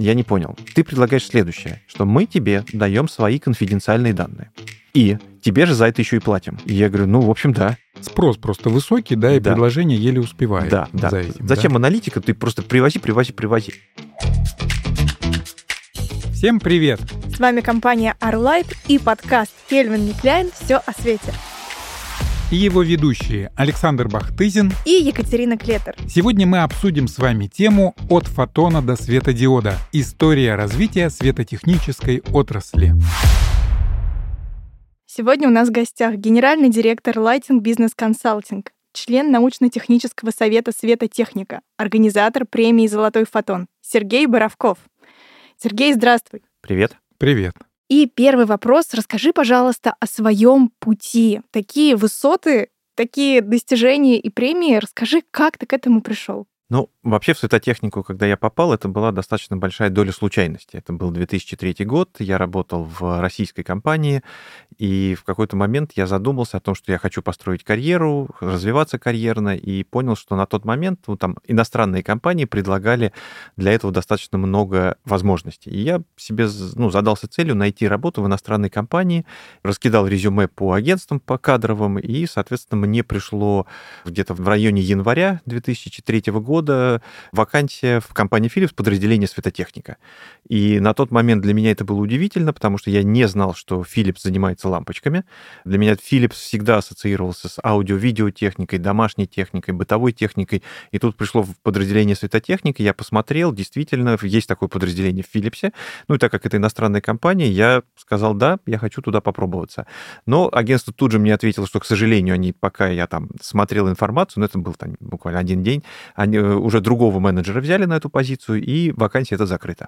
Я не понял. Ты предлагаешь следующее, что мы тебе даем свои конфиденциальные данные. И тебе же за это еще и платим. И я говорю, ну, в общем, да. Спрос просто высокий, да, и да. Предложение еле успевает. Да, да. За этим, зачем да? Аналитика? Ты просто привози. Всем привет! С вами компания Arlight и подкаст «Кельвин Микляйн. Все о свете». И его ведущие Александр Бахтызин и Екатерина Клетер. Сегодня мы обсудим с вами тему «От фотона до светодиода. История развития светотехнической отрасли». Сегодня у нас в гостях генеральный директор Lighting Business Consulting, член научно-технического совета «Светотехника», организатор премии «Золотой фотон» Сергей Боровков. Сергей, здравствуй. Привет. Привет. И первый вопрос. Расскажи, пожалуйста, о своем пути. Такие высоты, такие достижения и премии. Расскажи, как ты к этому пришел? Ну, вообще в светотехнику, когда я попал, это была достаточно большая доля случайности. Это был 2003 год, я работал в российской компании, и в какой-то момент я задумался о том, что я хочу построить карьеру, развиваться карьерно, и понял, что на тот момент там иностранные компании предлагали для этого достаточно много возможностей. И я себе задался целью найти работу в иностранной компании, раскидал резюме по агентствам, по кадровым, и, соответственно, мне пришло где-то в районе января 2003 года вакансия в компании Philips, подразделение «Светотехника». И на тот момент для меня это было удивительно, потому что я не знал, что Philips занимается лампочками. Для меня Philips всегда ассоциировался с аудио-видеотехникой, домашней техникой, бытовой техникой. И тут пришло в подразделение «Светотехника», я посмотрел, действительно, есть такое подразделение в Philips. Ну и так как это иностранная компания, я сказал, да, я хочу туда попробоваться. Но агентство тут же мне ответило, что, к сожалению, они, пока я там смотрел информацию, но это был там буквально один день, они уже другого менеджера взяли на эту позицию, и вакансия эта закрыта.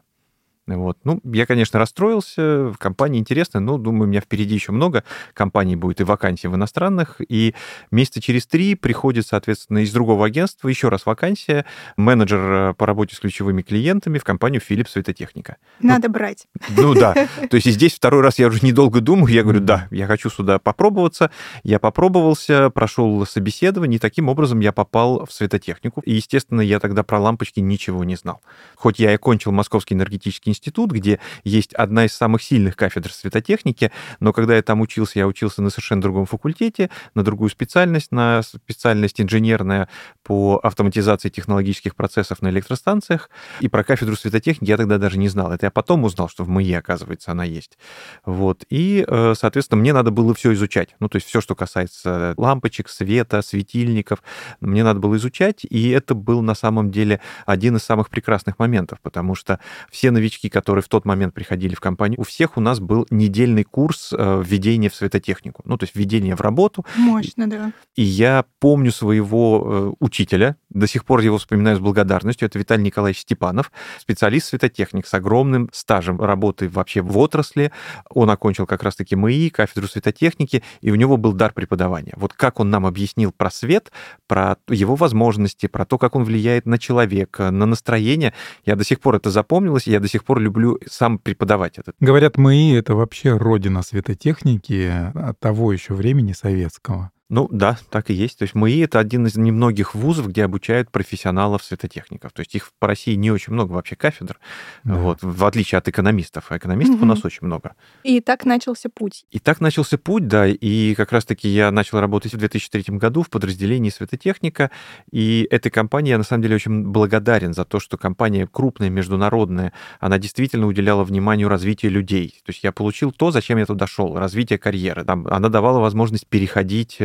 Вот. Ну, я, конечно, расстроился, компания интересная, но, думаю, у меня впереди еще много компаний будет и вакансий в иностранных, и месяца через 3 приходит, соответственно, из другого агентства еще раз вакансия, менеджер по работе с ключевыми клиентами в компанию Philips «Светотехника». Надо брать. Ну да, то есть и здесь второй раз я уже недолго думаю, я говорю, да, я хочу сюда попробоваться, я попробовался, прошел собеседование, и таким образом я попал в «Светотехнику», и, естественно, я тогда про лампочки ничего не знал. Хоть я и окончил Московский энергетический институт, где есть одна из самых сильных кафедр светотехники, но когда я там учился, я учился на совершенно другом факультете, на другую специальность, на специальность инженерная по автоматизации технологических процессов на электростанциях, и про кафедру светотехники я тогда даже не знал. Это я потом узнал, что в МИИ, оказывается, она есть. Вот. И, соответственно, мне надо было все изучать. Ну, то есть все, что касается лампочек, света, светильников, мне надо было изучать, и это был на самом деле один из самых прекрасных моментов, потому что все новички, которые в тот момент приходили в компанию, у всех у нас был недельный курс введения в светотехнику, ну, то есть введение в работу. Мощно, да. И я помню своего учителя, до сих пор его вспоминаю с благодарностью, это Виталий Николаевич Степанов, специалист-светотехник с огромным стажем работы вообще в отрасли. Он окончил как раз-таки МИИ, кафедру светотехники, и у него был дар преподавания. Вот как он нам объяснил про свет, про его возможности, про то, как он влияет на человека, на настроение. Я до сих пор это запомнилось, и я до сих пор люблю сам преподавать это. Говорят, МИИ — это вообще родина светотехники от того еще времени советского. Ну да, так и есть. То есть МИИ — это один из немногих вузов, где обучают профессионалов-светотехников. То есть их по России не очень много вообще кафедр, да. Вот, в отличие от экономистов. А экономистов у нас очень много. И так начался путь. И так начался путь, да. И как раз-таки я начал работать в 2003 году в подразделении «Светотехника». И этой компании я, на самом деле, очень благодарен за то, что компания крупная, международная, она действительно уделяла вниманию развитию людей. То есть я получил то, зачем я туда шел, развитие карьеры. Там она давала возможность переходить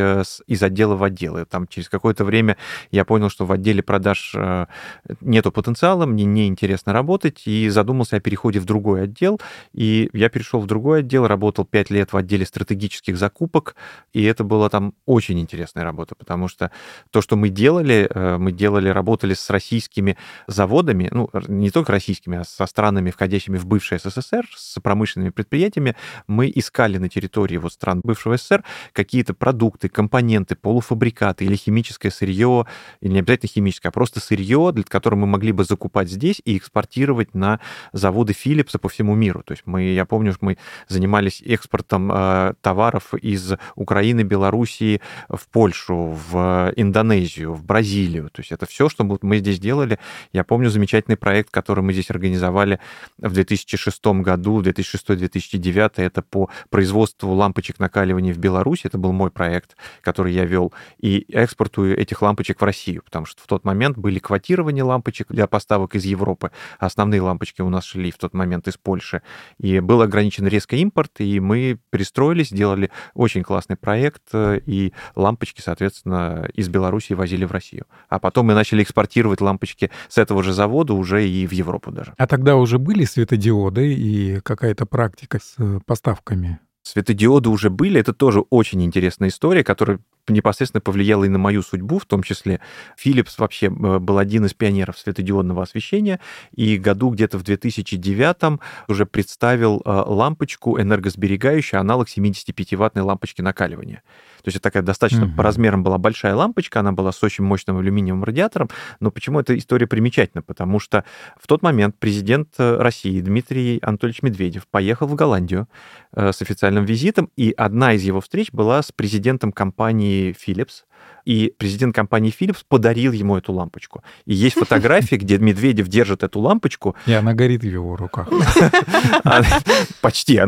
из отдела в отделы. Там через какое-то время я понял, что в отделе продаж нету потенциала, мне неинтересно работать, и задумался о переходе в другой отдел. И я перешел в другой отдел, работал 5 лет в отделе стратегических закупок, и это была там очень интересная работа, потому что то, что мы делали, работали с российскими заводами, ну, не только российскими, а со странами, входящими в бывший СССР, с промышленными предприятиями. Мы искали на территории вот стран бывшего СССР какие-то продукты, компоненты, компоненты, полуфабрикаты или химическое сырье, или не обязательно химическое, а просто сырье, для которого мы могли бы закупать здесь и экспортировать на заводы Philips по всему миру. То есть я помню, что мы занимались экспортом товаров из Украины, Белоруссии в Польшу, в Индонезию, в Бразилию. То есть это все, что мы здесь делали. Я помню замечательный проект, который мы здесь организовали в 2006 году, 2006-2009. Это по производству лампочек накаливания в Беларуси. Это был мой проект, который я вел, и экспорту этих лампочек в Россию, потому что в тот момент были квотирования лампочек для поставок из Европы. Основные лампочки у нас шли в тот момент из Польши. И был ограничен резко импорт, и мы перестроились, делали очень классный проект, и лампочки, соответственно, из Беларуси возили в Россию. А потом мы начали экспортировать лампочки с этого же завода уже и в Европу даже. А тогда уже были светодиоды и какая-то практика с поставками? Светодиоды уже были. Это тоже очень интересная история, которая непосредственно повлияла и на мою судьбу, в том числе. Philips вообще был один из пионеров светодиодного освещения, и году где-то в 2009 уже представил лампочку энергосберегающую, аналог 75-ваттной лампочки накаливания. То есть это такая достаточно по размерам была большая лампочка, она была с очень мощным алюминиевым радиатором. Но почему эта история примечательна? Потому что в тот момент президент России Дмитрий Анатольевич Медведев поехал в Голландию с официальным визитом, и одна из его встреч была с президентом компании Philips, и президент компании Philips подарил ему эту лампочку. И есть фотографии, где Медведев держит эту лампочку. И она горит в его руках. Она почти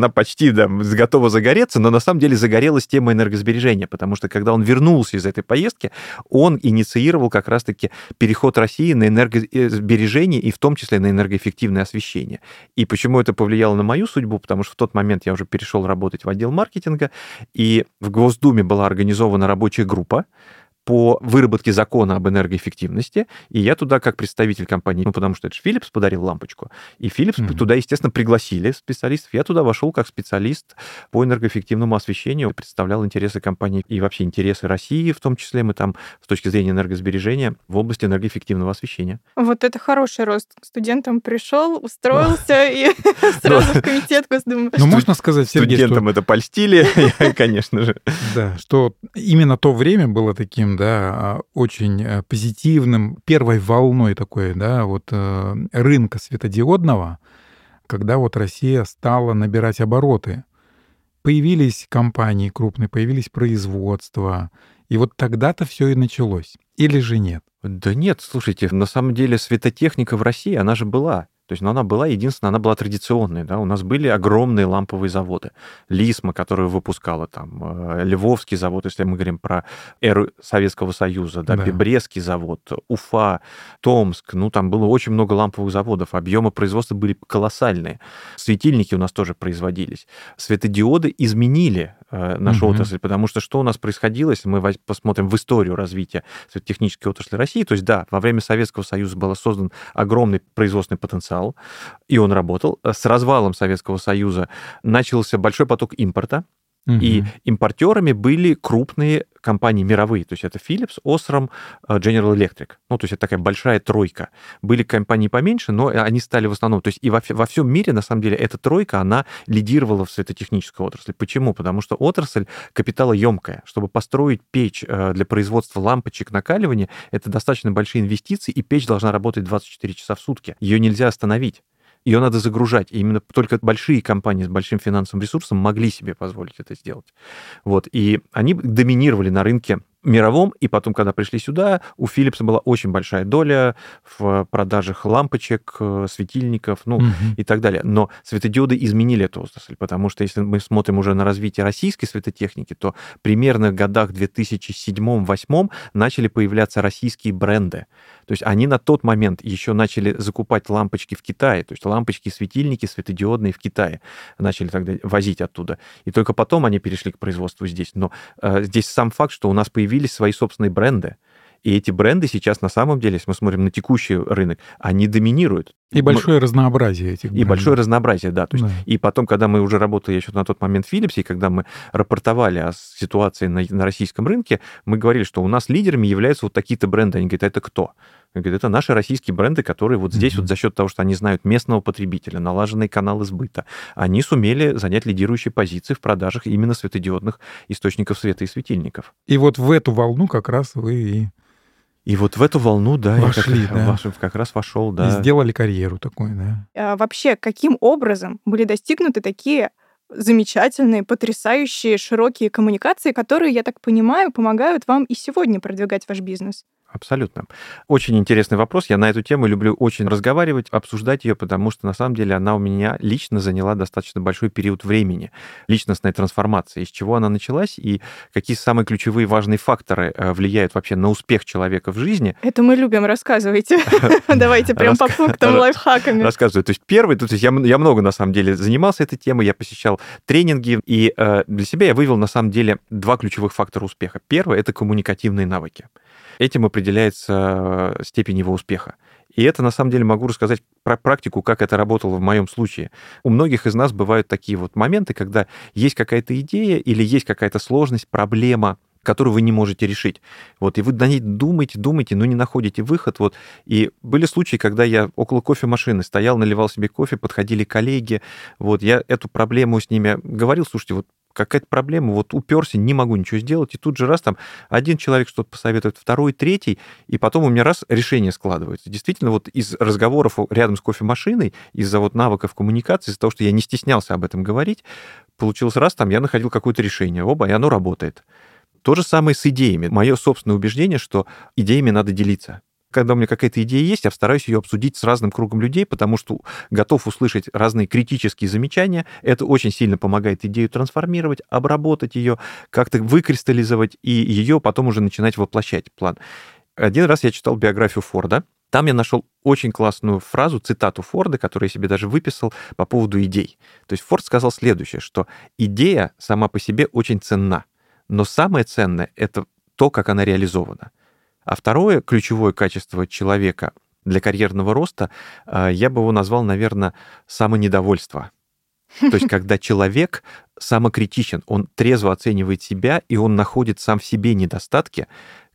готова загореться, но на самом деле загорелась тема энергосбережения, потому что когда он вернулся из этой поездки, он инициировал как раз-таки переход России на энергосбережение и в том числе на энергоэффективное освещение. И почему это повлияло на мою судьбу? Потому что в тот момент я уже перешел работать в отдел маркетинга, и в Госдуме была организована рабочая группа по выработке закона об энергоэффективности, и я туда как представитель компании, потому что это же Philips подарил лампочку, и Philips туда, естественно, пригласили специалистов. Я туда вошел как специалист по энергоэффективному освещению, представлял интересы компании и вообще интересы России, в том числе мы там с точки зрения энергосбережения в области энергоэффективного освещения. Вот это хороший рост. К студентам пришел, устроился и сразу в комитет Госдумы. Ну, можно сказать, Сергей, что... Студентам это польстили, конечно же. Да, что именно то время было таким, да, очень позитивным, первой волной такой, да, вот рынка светодиодного, когда вот Россия стала набирать обороты. Появились компании крупные, появились производства, и вот тогда-то все и началось. Или же нет? Да нет, слушайте, на самом деле светотехника в России, она же была. То есть, она была единственная, она была традиционной. Да? У нас были огромные ламповые заводы. Лисма, которая выпускала там, Львовский завод, если мы говорим про эру Советского Союза, да? Да. Бибресский завод, Уфа, Томск. Ну, там было очень много ламповых заводов. Объемы производства были колоссальные. Светильники у нас тоже производились. Светодиоды изменили нашу отрасль, потому что у нас происходило, если мы посмотрим в историю развития светотехнической отрасли России, то есть, да, во время Советского Союза был создан огромный производственный потенциал, и он работал. С развалом Советского Союза начался большой поток импорта, и импортерами были крупные компании мировые, то есть это Philips, Osram, General Electric. Ну, то есть это такая большая тройка. Были компании поменьше, но они стали в основном... То есть и во всем мире, на самом деле, эта тройка, она лидировала в светотехнической отрасли. Почему? Потому что отрасль капиталоемкая. Чтобы построить печь для производства лампочек накаливания, это достаточно большие инвестиции, и печь должна работать 24 часа в сутки. Ее нельзя остановить. Ее надо загружать. И именно только большие компании с большим финансовым ресурсом могли себе позволить это сделать. Вот. И они доминировали на рынке мировом, и потом, когда пришли сюда, у Philips была очень большая доля в продажах лампочек, светильников, и так далее. Но светодиоды изменили эту отрасль, потому что если мы смотрим уже на развитие российской светотехники, то примерно в годах 2007-2008 начали появляться российские бренды. То есть они на тот момент еще начали закупать лампочки в Китае, то есть лампочки, светильники светодиодные в Китае начали тогда возить оттуда. И только потом они перешли к производству здесь. Но здесь сам факт, что у нас появились свои собственные бренды. И эти бренды сейчас, на самом деле, если мы смотрим на текущий рынок, они доминируют. И большое разнообразие этих брендов. И большое разнообразие, да. То есть, да. И потом, когда мы уже работали еще на тот момент в Philips, и когда мы рапортовали о ситуации на российском рынке, мы говорили, что у нас лидерами являются вот такие-то бренды. Они говорят, а это кто? Они говорят, это наши российские бренды, которые вот здесь вот за счет того, что они знают местного потребителя, налаженный канал сбыта, они сумели занять лидирующие позиции в продажах именно светодиодных источников света и светильников. И вот в эту волну как раз вы и... И вот в эту волну, да, вошли, как раз вошел, да. И сделали карьеру такой, да. А вообще, каким образом были достигнуты такие замечательные, потрясающие, широкие коммуникации, которые, я так понимаю, помогают вам и сегодня продвигать ваш бизнес? Абсолютно. Очень интересный вопрос. Я на эту тему люблю очень разговаривать, обсуждать ее, потому что, на самом деле, она у меня лично заняла достаточно большой период времени, личностной трансформации, из чего она началась и какие самые ключевые важные факторы влияют вообще на успех человека в жизни. Это мы любим, рассказывайте. Давайте прям по пунктам, лайфхаками. Рассказываю. То есть первый, я много, на самом деле, занимался этой темой, я посещал тренинги, и для себя я вывел, на самом деле, два ключевых фактора успеха. Первый — это коммуникативные навыки. Этим определяется степень его успеха. И это, на самом деле, могу рассказать про практику, как это работало в моем случае. У многих из нас бывают такие вот моменты, когда есть какая-то идея или есть какая-то сложность, проблема, которую вы не можете решить. Вот, и вы на ней думаете, но не находите выход. Вот. И были случаи, когда я около кофемашины стоял, наливал себе кофе, подходили коллеги. Вот, я эту проблему с ними говорил, слушайте, вот, какая-то проблема, вот уперся, не могу ничего сделать, и тут же раз там один человек что-то посоветует, второй, третий, и потом у меня раз решение складывается. Действительно, вот из разговоров рядом с кофемашиной, из-за вот навыков коммуникации, из-за того, что я не стеснялся об этом говорить, получилось раз там я находил какое-то решение, и оно работает. То же самое с идеями. Мое собственное убеждение, что идеями надо делиться. Когда у меня какая-то идея есть, я стараюсь ее обсудить с разным кругом людей, потому что готов услышать разные критические замечания. Это очень сильно помогает идею трансформировать, обработать ее, как-то выкристаллизовать и ее потом уже начинать воплощать план. Один раз я читал биографию Форда. Там я нашел очень классную фразу, цитату Форда, которую я себе даже выписал по поводу идей. То есть Форд сказал следующее, что идея сама по себе очень ценна, но самое ценное — это то, как она реализована. А второе ключевое качество человека для карьерного роста, я бы его назвал, наверное, самонедовольство. То есть когда человек самокритичен, он трезво оценивает себя, и он находит сам в себе недостатки,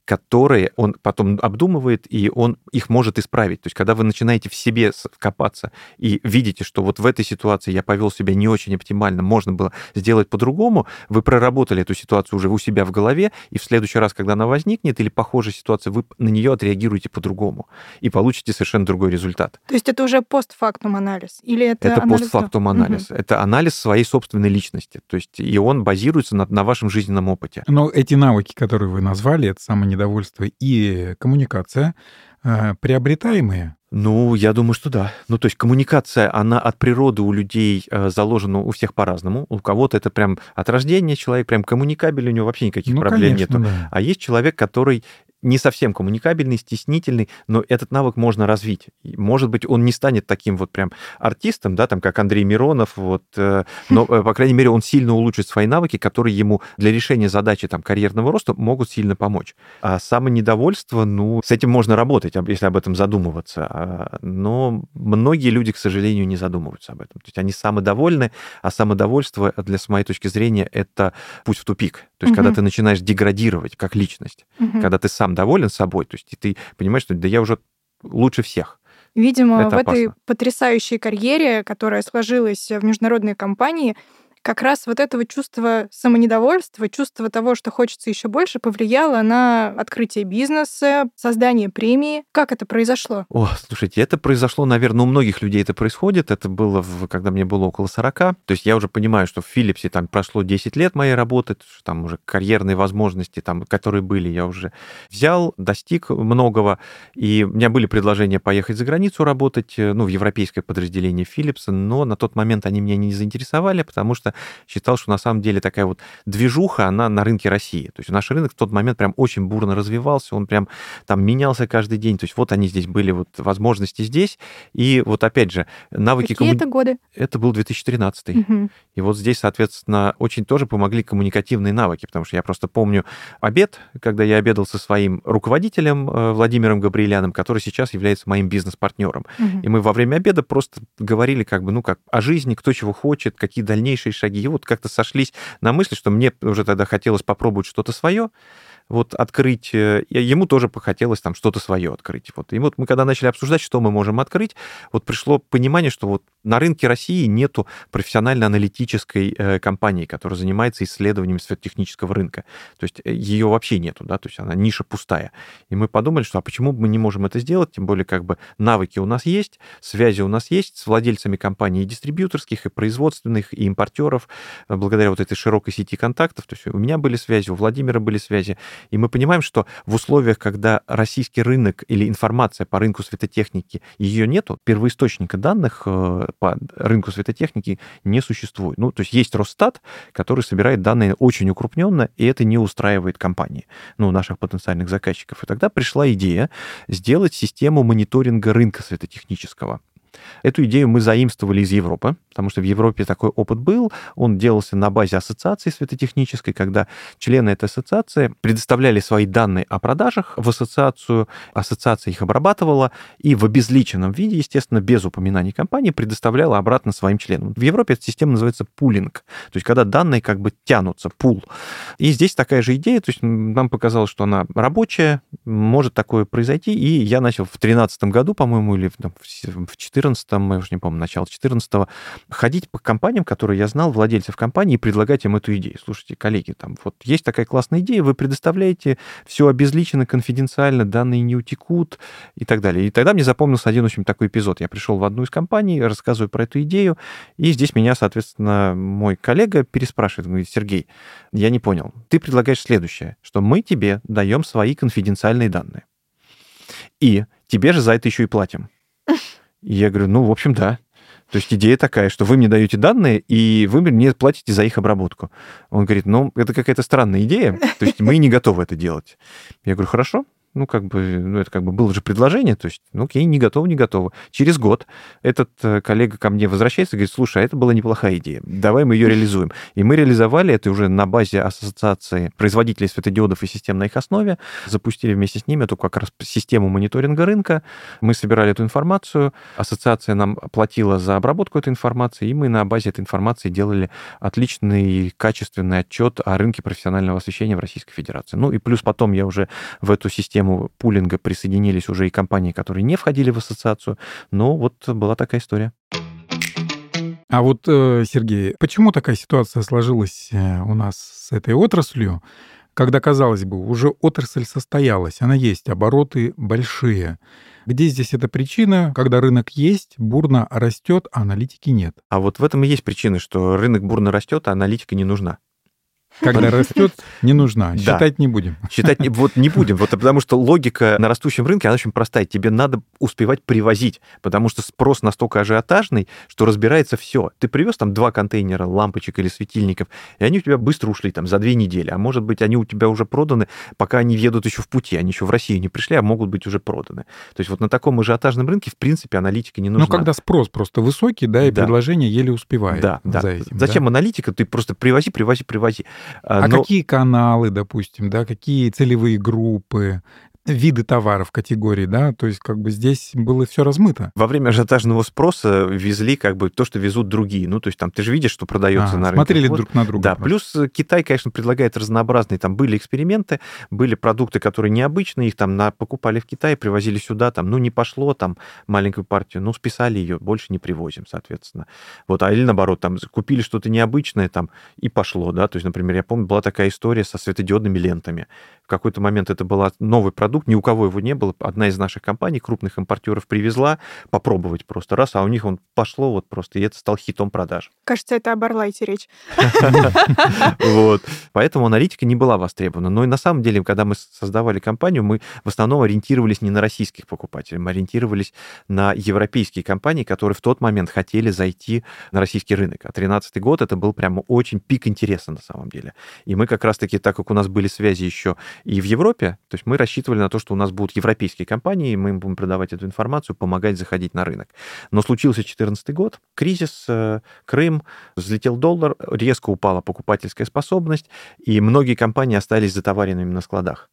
которые он потом обдумывает, и он их может исправить. То есть когда вы начинаете в себе копаться и видите, что вот в этой ситуации я повел себя не очень оптимально, можно было сделать по-другому, вы проработали эту ситуацию уже у себя в голове, и в следующий раз, когда она возникнет, или похожая ситуация, вы на нее отреагируете по-другому и получите совершенно другой результат. То есть это уже постфактум анализ? Или это анализ... постфактум анализ. Угу. Это анализ своей собственной личности. То есть и он базируется на вашем жизненном опыте. Но эти навыки, которые вы назвали, это самое недовольство и коммуникация приобретаемые? Ну, я думаю, что да. Ну, то есть коммуникация, она от природы у людей заложена у всех по-разному. У кого-то это прям от рождения человек, прям коммуникабельный, у него вообще никаких проблем нет. Да. А есть человек, который не совсем коммуникабельный, стеснительный, но этот навык можно развить. Может быть, он не станет таким вот прям артистом, да, там, как Андрей Миронов, вот, но, по крайней мере, он сильно улучшит свои навыки, которые ему для решения задачи там, карьерного роста могут сильно помочь. А самонедовольство, ну, с этим можно работать, если об этом задумываться, но многие люди, к сожалению, не задумываются об этом. То есть они самодовольны, а самодовольство, для, с моей точки зрения, это путь в тупик. То есть когда ты начинаешь деградировать как личность, когда ты сам доволен собой, то есть и ты понимаешь, что да я уже лучше всех. Видимо, это в этой потрясающей карьере, которая сложилась в международной компании, как раз вот этого чувства самонедовольства, чувство того, что хочется еще больше, повлияло на открытие бизнеса, создание премии. Как это произошло? О, слушайте, это произошло, наверное, у многих людей это происходит. Это было, когда мне было около 40. То есть я уже понимаю, что в Филипсе там прошло 10 лет моей работы, там уже карьерные возможности, там, которые были, я уже взял, достиг многого. И у меня были предложения поехать за границу работать, ну, в европейское подразделение Филипса, но на тот момент они меня не заинтересовали, потому что считал, что на самом деле такая вот движуха, она на рынке России. То есть наш рынок в тот момент прям очень бурно развивался, он прям там менялся каждый день. То есть вот они здесь были, вот возможности здесь. И вот опять же, навыки... Какие это годы? Это был 2013. Угу. И вот здесь, соответственно, очень тоже помогли коммуникативные навыки, потому что я просто помню обед, когда я обедал со своим руководителем Владимиром Габриэляном, который сейчас является моим бизнес-партнером. Угу. И мы во время обеда просто говорили как бы, ну, как о жизни, кто чего хочет, какие дальнейшие шаги. И вот как-то сошлись на мысли, что мне уже тогда хотелось попробовать что-то свое, вот открыть, ему тоже хотелось там что-то свое открыть. Вот. И вот мы когда начали обсуждать, что мы можем открыть, вот пришло понимание, что вот на рынке России нету профессионально-аналитической компании, которая занимается исследованием светотехнического рынка. То есть ее вообще нету, да, то есть она ниша пустая. И мы подумали, что а почему мы не можем это сделать, тем более как бы навыки у нас есть, связи у нас есть с владельцами компаний и дистрибьюторских, и производственных, и импортеров, благодаря вот этой широкой сети контактов. То есть у меня были связи, у Владимира были связи. И мы понимаем, что в условиях, когда российский рынок или информация по рынку светотехники, ее нету, первоисточника данных по рынку светотехники не существует. Ну, то есть есть Росстат, который собирает данные очень укрупненно, и это не устраивает компании, ну, наших потенциальных заказчиков. И тогда пришла идея сделать систему мониторинга рынка светотехнического. Эту идею мы заимствовали из Европы, потому что в Европе такой опыт был. Он делался на базе ассоциации светотехнической, когда члены этой ассоциации предоставляли свои данные о продажах в ассоциацию, ассоциация их обрабатывала и в обезличенном виде, естественно, без упоминаний компании, предоставляла обратно своим членам. В Европе эта система называется пулинг, то есть когда данные как бы тянутся, пул. И здесь такая же идея, то есть нам показалось, что она рабочая, может такое произойти, и я начал в 2013 году, по-моему, или в 2014 я уже не помню, начало 14-го, ходить по компаниям, которые я знал, владельцев компании, и предлагать им эту идею. Слушайте, коллеги, там вот есть такая классная идея, вы предоставляете все обезличенно, конфиденциально, данные не утекут и так далее. И тогда мне запомнился один очень такой эпизод. Я пришел в одну из компаний, рассказываю про эту идею, и здесь меня, соответственно, мой коллега переспрашивает, говорит: Сергей, я не понял, ты предлагаешь следующее, что мы тебе даем свои конфиденциальные данные, и тебе же за это еще и платим. И я говорю, ну, в общем, да. То есть идея такая, что вы мне даете данные, и вы мне платите за их обработку. Он говорит, ну, это какая-то странная идея, то есть мы не готовы это делать. Я говорю, хорошо. Ну, как бы, ну, это как бы было же предложение, то есть, ну, окей, не готово. Через год этот коллега ко мне возвращается и говорит, слушай, а это была неплохая идея, давай мы ее реализуем. И мы реализовали это уже на базе ассоциации производителей светодиодов и систем на их основе, запустили вместе с ними эту как раз систему мониторинга рынка, мы собирали эту информацию, ассоциация нам платила за обработку этой информации, и мы на базе этой информации делали отличный качественный отчет о рынке профессионального освещения в Российской Федерации. Ну, и плюс потом я уже в эту систему пулинга присоединились уже и компании, которые не входили в ассоциацию, но вот была такая история. А вот, Сергей, почему такая ситуация сложилась у нас с этой отраслью, когда, казалось бы, уже отрасль состоялась, она есть, обороты большие? Где здесь эта причина, когда рынок есть, бурно растет, а аналитики нет? А вот в этом и есть причина, что рынок бурно растет, а аналитика не нужна. Когда растет, не нужна. Считать не будем. Считать не будем, потому что логика на растущем рынке, она очень простая. Тебе надо успевать привозить, потому что спрос настолько ажиотажный, что разбирается все. Ты привез там 2 контейнера лампочек или светильников, и они у тебя быстро ушли там за 2 недели. А может быть, они у тебя уже проданы, пока они едут еще в пути, они еще в Россию не пришли, а могут быть уже проданы. То есть вот на таком ажиотажном рынке, в принципе, аналитика не нужна. Ну, когда спрос просто высокий, да, и предложение еле успевает за этим. Зачем аналитика? Ты просто привози. Но... какие каналы, допустим, да, какие целевые группы, виды товаров, категории, да, то есть как бы здесь было все размыто. Во время ажиотажного спроса везли как бы то, что везут другие. Ну, то есть там ты же видишь, что продается на рынке. Смотрели вот друг на друга. Да, плюс Китай, конечно, предлагает разнообразные, там были эксперименты, были продукты, которые необычные, их там покупали в Китае, привозили сюда, там, ну, не пошло, там, маленькую партию, ну, списали ее, больше не привозим, соответственно. Вот, а или наоборот, там, купили что-то необычное, там, и пошло, да, то есть, например, я помню, была такая история со светодиодными лентами. В какой-то момент это был новый продукт, продукт, ни у кого его не было. Одна из наших компаний, крупных импортеров, привезла попробовать просто раз, а у них он пошло вот просто, и это стал хитом продаж. Кажется, это об Арлайте речь. Поэтому аналитика не была востребована. Но и на самом деле, когда мы создавали компанию, мы в основном ориентировались не на российских покупателей, мы ориентировались на европейские компании, которые в тот момент хотели зайти на российский рынок. А 2013 год это был прямо очень пик интереса на самом деле. И мы как раз-таки, так как у нас были связи еще и в Европе, то есть мы рассчитывали на то, что у нас будут европейские компании, и мы им будем продавать эту информацию, помогать заходить на рынок. Но случился 2014 год, кризис, Крым, взлетел доллар, резко упала покупательская способность, и многие компании остались затоваренными на складах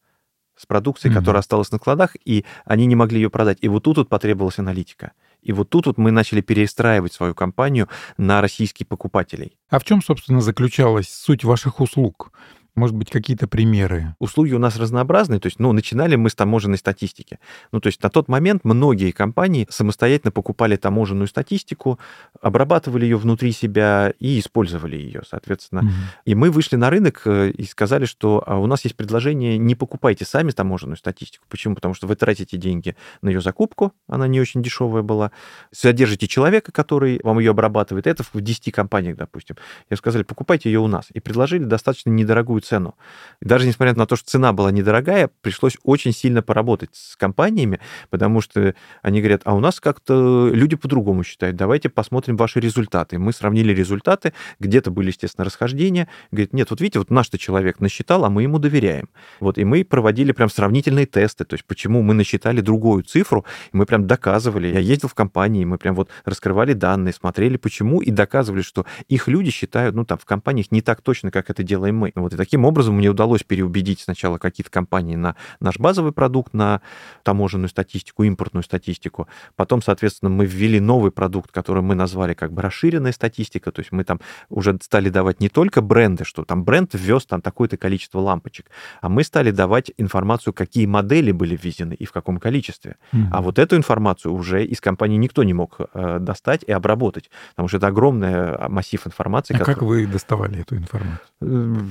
с продукцией, которая осталась на складах, и они не могли ее продать. И вот тут вот потребовалась аналитика. И вот тут вот мы начали перестраивать свою компанию на российских покупателей. А в чем, собственно, заключалась суть ваших услуг? Может быть, какие-то примеры? Услуги у нас разнообразные. То есть, начинали мы с таможенной статистики. То есть, на тот момент многие компании самостоятельно покупали таможенную статистику, обрабатывали ее внутри себя и использовали ее, соответственно. И мы вышли на рынок и сказали, что у нас есть предложение, не покупайте сами таможенную статистику. Почему? Потому что вы тратите деньги на ее закупку, она не очень дешевая была. Содержите человека, который вам ее обрабатывает. Это в 10 компаниях, допустим. И сказали, покупайте ее у нас. И предложили достаточно недорогую цену. И даже несмотря на то, что цена была недорогая, пришлось очень сильно поработать с компаниями, потому что они говорят, а у нас как-то люди по-другому считают, давайте посмотрим ваши результаты. Мы сравнили результаты, где-то были, естественно, расхождения. Говорит, нет, вот видите, вот наш-то человек насчитал, а мы ему доверяем. И мы проводили прям сравнительные тесты, то есть почему мы насчитали другую цифру, и мы прям доказывали. Я ездил в компании, мы прям раскрывали данные, смотрели, почему, и доказывали, что их люди считают, в компаниях не так точно, как это делаем мы. И таким образом мне удалось переубедить сначала какие-то компании на наш базовый продукт, на таможенную статистику, импортную статистику. Потом, соответственно, мы ввели новый продукт, который мы назвали как бы расширенная статистика. То есть мы там уже стали давать не только бренды, что там бренд ввез там такое-то количество лампочек, а мы стали давать информацию, какие модели были ввезены и в каком количестве. А вот эту информацию уже из компании никто не мог достать и обработать, потому что это огромный массив информации. Как вы доставали эту информацию?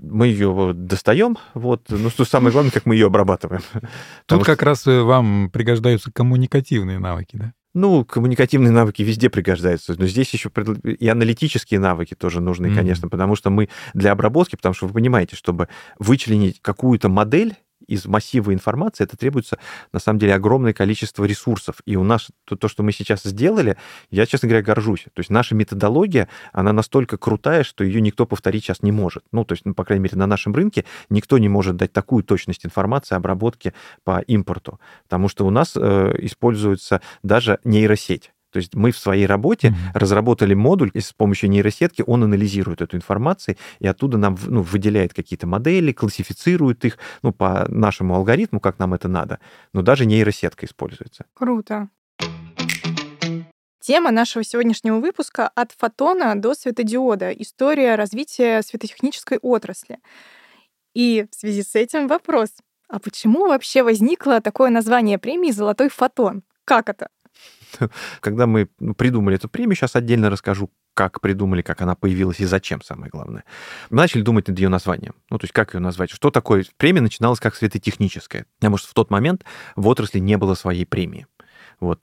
Мы ее достаем, что самое главное, как мы ее обрабатываем. Тут как раз вам пригождаются коммуникативные навыки, да? Коммуникативные навыки везде пригождаются, но здесь еще и аналитические навыки тоже нужны, конечно, потому что мы для обработки, потому что вы понимаете, чтобы вычленить какую-то модель из массива информации, это требуется, на самом деле, огромное количество ресурсов. И у нас то, что мы сейчас сделали, я, честно говоря, горжусь. То есть наша методология, она настолько крутая, что ее никто повторить сейчас не может. По крайней мере, на нашем рынке никто не может дать такую точность информации обработки по импорту. Потому что у нас используется даже нейросеть. То есть мы в своей работе разработали модуль, и с помощью нейросетки он анализирует эту информацию, и оттуда нам выделяет какие-то модели, классифицирует их по нашему алгоритму, как нам это надо. Но даже нейросетка используется. Круто. Тема нашего сегодняшнего выпуска «От фотона до светодиода. История развития светотехнической отрасли». И в связи с этим вопрос. А почему вообще возникло такое название премии «Золотой фотон»? Как это? Когда мы придумали эту премию, сейчас отдельно расскажу, как придумали, как она появилась и зачем, самое главное. Мы начали думать над ее названием. То есть как ее назвать? Что такое? Премия начиналась как светотехническая, потому что в тот момент в отрасли не было своей премии.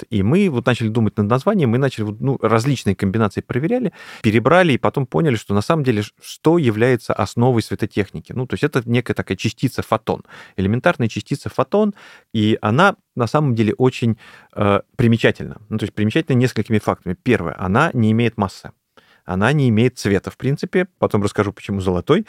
И мы начали думать над названием, мы начали различные комбинации проверяли, перебрали и потом поняли, что на самом деле что является основой светотехники. То есть это некая такая частица фотон, элементарная частица фотон, и она на самом деле очень примечательна. То есть примечательна несколькими фактами. Первое, она не имеет массы. Она не имеет цвета, в принципе. Потом расскажу, почему золотой.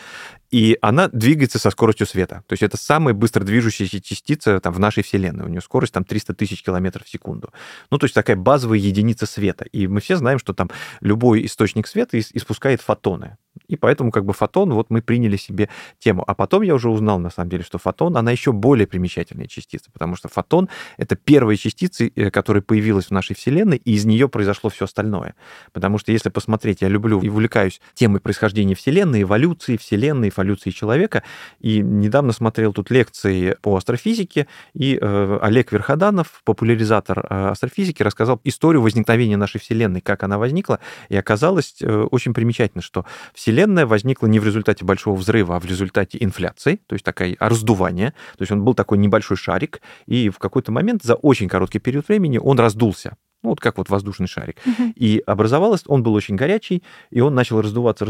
И она двигается со скоростью света. То есть это самая быстро движущаяся частица в нашей Вселенной. У нее скорость 300 тысяч километров в секунду. То есть такая базовая единица света. И мы все знаем, что любой источник света испускает фотоны. И поэтому фотон, мы приняли себе тему. А потом я уже узнал, на самом деле, что фотон, она еще более примечательная частица, потому что фотон — это первая частица, которая появилась в нашей Вселенной, и из нее произошло все остальное. Потому что если посмотреть, я люблю и увлекаюсь темой происхождения Вселенной, эволюции Вселенной, эволюции человека, и недавно смотрел тут лекции по астрофизике, и Олег Верходанов, популяризатор астрофизики, рассказал историю возникновения нашей Вселенной, как она возникла, и оказалось очень примечательно, что Вселенная Вселенная возникла не в результате большого взрыва, а в результате инфляции, то есть такое раздувание. То есть он был такой небольшой шарик, и в какой-то момент за очень короткий период времени он раздулся. Ну, вот как вот воздушный шарик. И образовалось, он был очень горячий, и он начал раздуваться.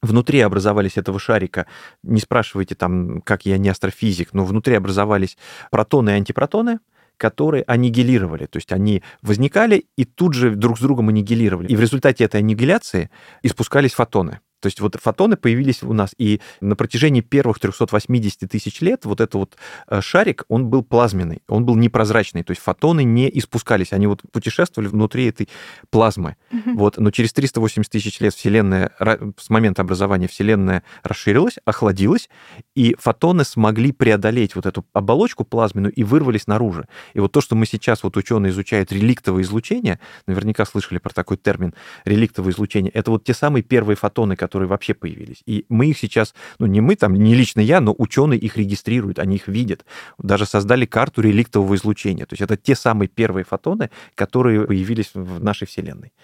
Внутри образовались этого шарика, не спрашивайте там, как я не астрофизик, но внутри образовались протоны и антипротоны, которые аннигилировали. То есть они возникали и тут же друг с другом аннигилировали. И в результате этой аннигиляции испускались фотоны. То есть вот фотоны появились у нас, и на протяжении первых 380 тысяч лет вот этот вот шарик, он был плазменный, он был непрозрачный, то есть фотоны не испускались, они вот путешествовали внутри этой плазмы. Вот. Но через 380 тысяч лет Вселенная, с момента образования Вселенная расширилась, охладилась, и фотоны смогли преодолеть вот эту оболочку плазменную и вырвались наружу. И вот то, что мы сейчас, вот ученые изучают реликтовое излучение, наверняка слышали про такой термин, реликтовое излучение, это вот те самые первые фотоны, которые вообще появились. И мы их сейчас, ну, не мы там, не лично я, но ученые их регистрируют, они их видят. Даже создали карту реликтового излучения. То есть это те самые первые фотоны, которые появились в нашей Вселенной.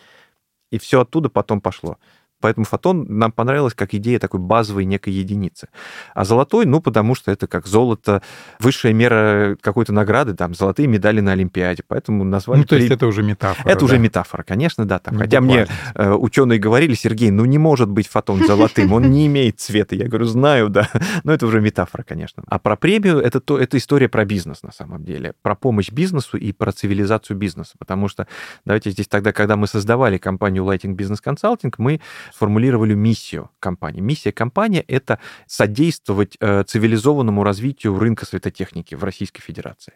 И все оттуда потом пошло. Поэтому фотон нам понравилась как идея такой базовой некой единицы. А золотой, ну, потому что это как золото, высшая мера какой-то награды, там, золотые медали на Олимпиаде, поэтому назвали... Ну, то есть это уже метафора. Это уже метафора, конечно, да. Там. Хотя мне ученые говорили, Сергей, ну, не может быть фотон золотым, он не имеет цвета. Я говорю, знаю, да. Но это уже метафора, конечно. А про премию, это история про бизнес, на самом деле. Про помощь бизнесу и про цивилизацию бизнеса. Потому что, давайте здесь тогда, когда мы создавали компанию Lighting Business Consulting, мы сформулировали миссию компании. Миссия компании — это содействовать цивилизованному развитию рынка светотехники в Российской Федерации.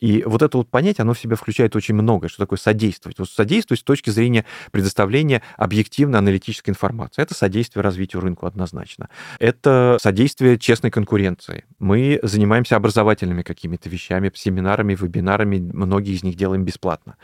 И вот это вот понятие, оно в себя включает очень многое. Что такое содействовать? Вот содействовать с точки зрения предоставления объективно-аналитической информации. Это содействие развитию рынка однозначно. Это содействие честной конкуренции. Мы занимаемся образовательными какими-то вещами, семинарами, вебинарами. Многие из них делаем бесплатно.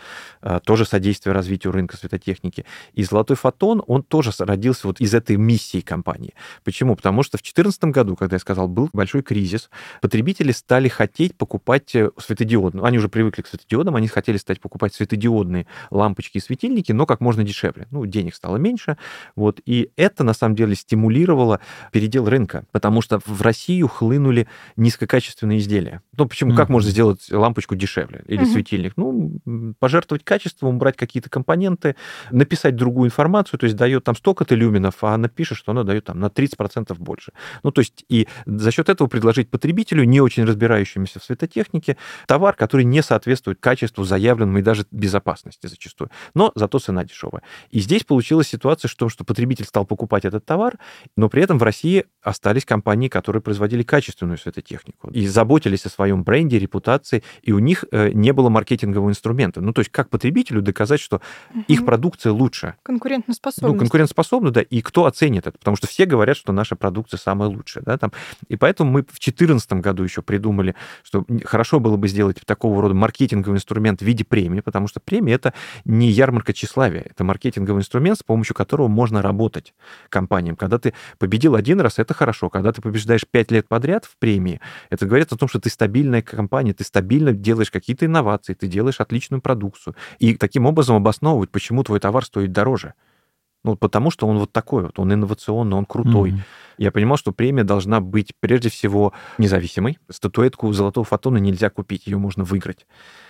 Тоже содействие развитию рынка светотехники. И «Золотой фотон», он тоже родился вот из этой миссии компании. Почему? Потому что в 2014 году, когда я сказал, был большой кризис, потребители стали хотеть покупать светодиодные. Они уже привыкли к светодиодам, они хотели стать покупать светодиодные лампочки и светильники, но как можно дешевле. Ну, денег стало меньше. Вот. И это, на самом деле, стимулировало передел рынка, потому что в Россию хлынули низкокачественные изделия. Ну, почему? Как можно сделать лампочку дешевле или светильник? Ну, пожертвовать качеством, убрать какие-то компоненты, написать другую информацию, то есть дает там столько-то люминов, а она пишет, что она дает там на 30% больше. Ну, то есть и за счет этого предложить потребителю, не очень разбирающемуся в светотехнике, товар, который не соответствует качеству, заявленному и даже безопасности зачастую. Но зато цена дешевая. И здесь получилась ситуация, что потребитель стал покупать этот товар, но при этом в России остались компании, которые производили качественную светотехнику и заботились о своем бренде, репутации, и у них не было маркетингового инструмента. Ну, то есть как потребителю доказать, что их продукция лучше. Конкурентоспособность. Ну, конкурентоспособна, да, и кто оценит это? Потому что все говорят, что наша продукция самая лучшая. Да, там. И поэтому мы в 2014 году еще придумали, что хорошо было бы сделать такого рода маркетинговый инструмент в виде премии, потому что премия — это не ярмарка тщеславия, это маркетинговый инструмент, с помощью которого можно работать компаниям. Когда ты победил один раз, это хорошо. Когда ты побеждаешь 5 лет подряд в премии, это говорит о том, что ты стабильная компания, ты стабильно делаешь какие-то инновации, ты делаешь отличную продукцию. И таким образом обосновывать, почему твой товар стоит дороже. Ну, потому что он вот такой вот, он инновационный, он крутой. Я понимал, что премия должна быть, прежде всего, независимой. Статуэтку «Золотого фотона» нельзя купить, ее можно выиграть.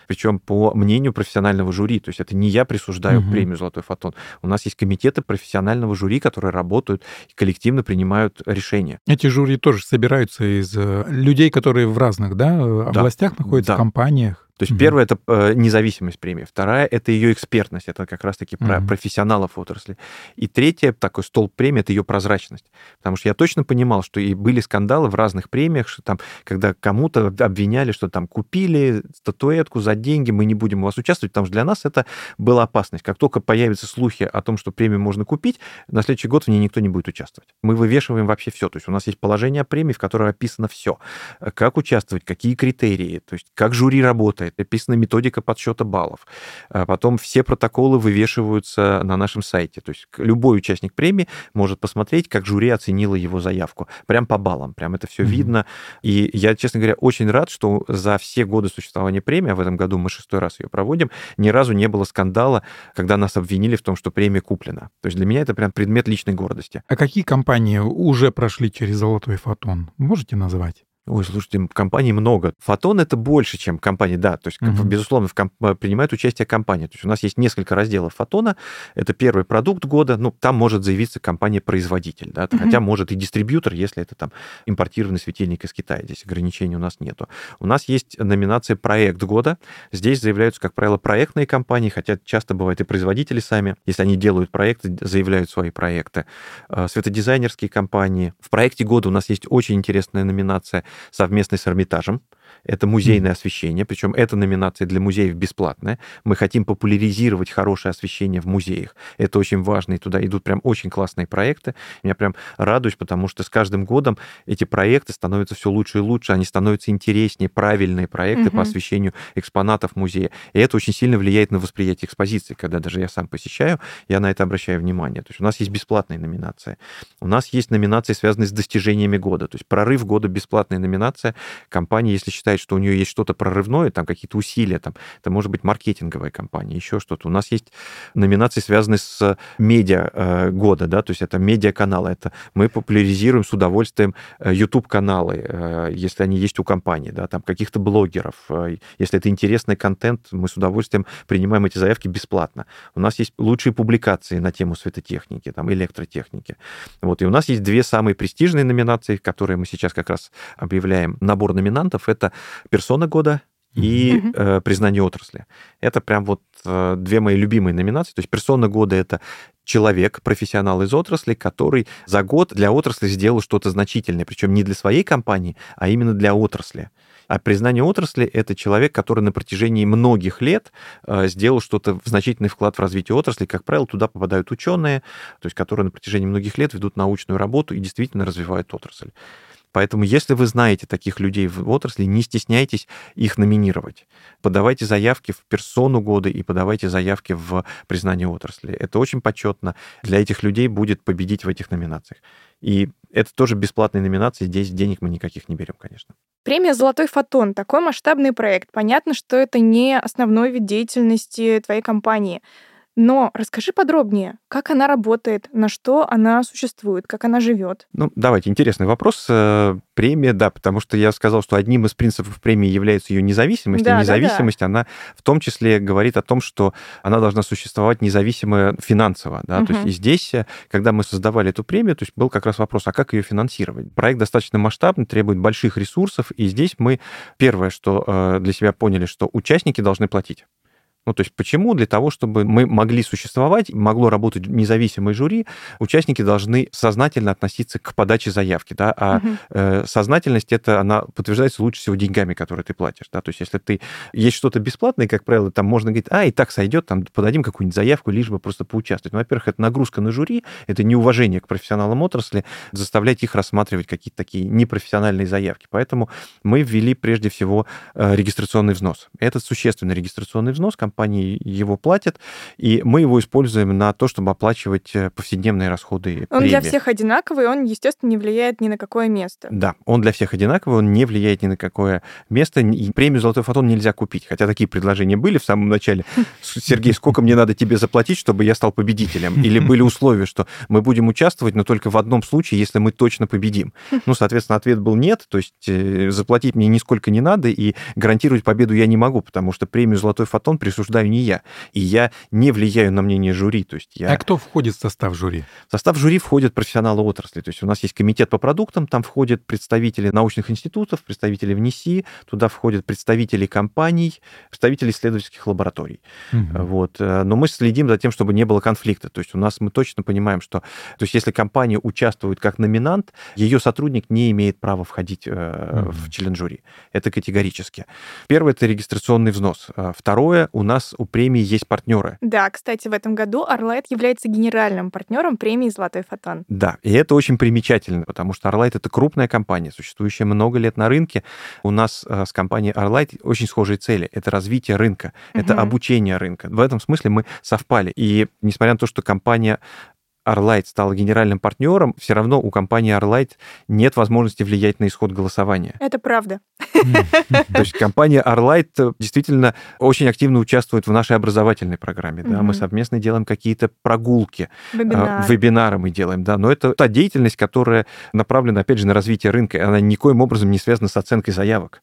Причем по мнению профессионального жюри. То есть это не я присуждаю премию «Золотой фотон». У нас есть комитеты профессионального жюри, которые работают и коллективно принимают решения. Эти жюри тоже собираются из людей, которые в разных областях находятся, компаниях. То есть первое — это независимость премии, вторая — это ее экспертность, это как раз-таки про профессионалов отрасли. И третье, такой столб премии — это ее прозрачность. Потому что я точно понимал, что и были скандалы в разных премиях, что там, когда кому-то обвиняли, что там купили статуэтку за деньги, мы не будем у вас участвовать, потому что для нас это была опасность. Как только появятся слухи о том, что премию можно купить, на следующий год в ней никто не будет участвовать. Мы вывешиваем вообще все. То есть у нас есть положение о премии, в котором описано все. Как участвовать, какие критерии, то есть как жюри работает, методика, это описана методика подсчета баллов. Потом все протоколы вывешиваются на нашем сайте. То есть любой участник премии может посмотреть, как жюри оценило его заявку. Прям по баллам, прям это все видно. И я, честно говоря, очень рад, что за все годы существования премии, а в этом году мы 6-й раз ее проводим, ни разу не было скандала, когда нас обвинили в том, что премия куплена. То есть для меня это прям предмет личной гордости. А какие компании уже прошли через «Золотой фотон»? Можете назвать? Ой, слушайте, компаний много. «Фотон» — это больше, чем компания, да. То есть, безусловно, принимает участие компания. То есть у нас есть несколько разделов «Фотона». Это первый продукт года. Ну, там может заявиться компания-производитель, да. Хотя может и дистрибьютор, если это там импортированный светильник из Китая. Здесь ограничений у нас нету. У нас есть номинация «Проект года». Здесь заявляются, как правило, проектные компании, хотя часто бывают и производители сами. Если они делают проекты, заявляют свои проекты. Светодизайнерские компании. В «Проекте года» у нас есть очень интересная номинация — совместный с Эрмитажем. Это музейное освещение, причем эта номинация для музеев бесплатная. Мы хотим популяризировать хорошее освещение в музеях. Это очень важно, и туда идут прям очень классные проекты. Я прям радуюсь, потому что с каждым годом эти проекты становятся все лучше и лучше, они становятся интереснее, правильные проекты по освещению экспонатов музея. И это очень сильно влияет на восприятие экспозиции, когда даже я сам посещаю, я на это обращаю внимание. То есть у нас есть бесплатные номинации. У нас есть номинации, связанные с достижениями года. То есть прорыв года — бесплатная номинация. Компания, если считает, что у нее есть что-то прорывное, там какие-то усилия, там, это может быть маркетинговая компания, еще что-то. У нас есть номинации, связанные с медиа года, да, то есть это медиаканалы. Это мы популяризируем с удовольствием YouTube-каналы, если они есть у компании, да, там каких-то блогеров. Если это интересный контент, мы с удовольствием принимаем эти заявки бесплатно. У нас есть лучшие публикации на тему светотехники, там, электротехники. Вот, и у нас есть две самые престижные номинации, которые мы сейчас как раз объявляем. Набор номинантов — это персона года и признание отрасли. Это прям вот две мои любимые номинации. То есть персона года — это человек, профессионал из отрасли, который за год для отрасли сделал что-то значительное, причем не для своей компании, а именно для отрасли. А признание отрасли — это человек, который на протяжении многих лет сделал что-то, значительный вклад в развитие отрасли. Как правило, туда попадают ученые, то есть которые на протяжении многих лет ведут научную работу и действительно развивают отрасль. Поэтому, если вы знаете таких людей в отрасли, не стесняйтесь их номинировать. Подавайте заявки в персону года и подавайте заявки в признание отрасли. Это очень почетно. Для этих людей будет победить в этих номинациях. И это тоже бесплатные номинации, здесь денег мы никаких не берем, конечно. Премия «Золотой фотон» — такой масштабный проект. Понятно, что это не основной вид деятельности твоей компании. Но расскажи подробнее, как она работает, на что она существует, как она живет. Ну, давайте, интересный вопрос. Премия, да, потому что я сказал, что одним из принципов премии является ее независимость. Да, и независимость, да, да, она в том числе говорит о том, что она должна существовать независимо финансово. Да? То есть и здесь, когда мы создавали эту премию, то есть был как раз вопрос, а как ее финансировать? Проект достаточно масштабный, требует больших ресурсов, и здесь мы первое, что для себя поняли, что участники должны платить. Ну, то есть почему? Для того, чтобы мы могли существовать, могло работать независимое жюри, участники должны сознательно относиться к подаче заявки, да, а сознательность, это, она подтверждается лучше всего деньгами, которые ты платишь, да, то есть если ты, есть что-то бесплатное, как правило, там можно говорить, и так сойдет, там, подадим какую-нибудь заявку, лишь бы просто поучаствовать. Ну, во-первых, это нагрузка на жюри, это неуважение к профессионалам отрасли, заставлять их рассматривать какие-то такие непрофессиональные заявки, поэтому мы ввели, прежде всего, регистрационный взнос. Это существенный регистрационный взнос, компании его платят, и мы его используем на то, чтобы оплачивать повседневные расходы. Он для всех одинаковый, он, естественно, не влияет ни на какое место. Да, он для всех одинаковый, он не влияет ни на какое место. И премию «Золотой фотон» нельзя купить, хотя такие предложения были в самом начале. Сергей, сколько мне надо тебе заплатить, чтобы я стал победителем? Или были условия, что мы будем участвовать, но только в одном случае, если мы точно победим. Ну, соответственно, ответ был нет, то есть заплатить мне нисколько не надо, и гарантировать победу я не могу, потому что премию «Золотой фотон» присуждаю не я, и я не влияю на мнение жюри. То есть я... А кто входит в состав жюри? В состав жюри входят профессионалы отрасли. То есть у нас есть комитет по продуктам, там входят представители научных институтов, представители ВНИСИ, туда входят представители компаний, представители исследовательских лабораторий. Вот. Но мы следим за тем, чтобы не было конфликта. То есть у нас мы точно понимаем, что... То есть если компания участвует как номинант, ее сотрудник не имеет права входить в член жюри. Это категорически. Первое — это регистрационный взнос. Второе — у нас нас у премии есть партнеры. Да, кстати, в этом году Arlight является генеральным партнером премии «Золотой фотон». Да, и это очень примечательно, потому что Arlight — это крупная компания, существующая много лет на рынке. У нас с компанией Arlight очень схожие цели. Это развитие рынка, это обучение рынка. В этом смысле мы совпали. И несмотря на то, что компания Arlight стала генеральным партнером, все равно у компании Arlight нет возможности влиять на исход голосования. Это правда. То есть компания Arlight действительно очень активно участвует в нашей образовательной программе. Да? Мы совместно делаем какие-то прогулки, вебинары мы делаем. Да? Но это та деятельность, которая направлена, опять же, на развитие рынка. Она никоим образом не связана с оценкой заявок.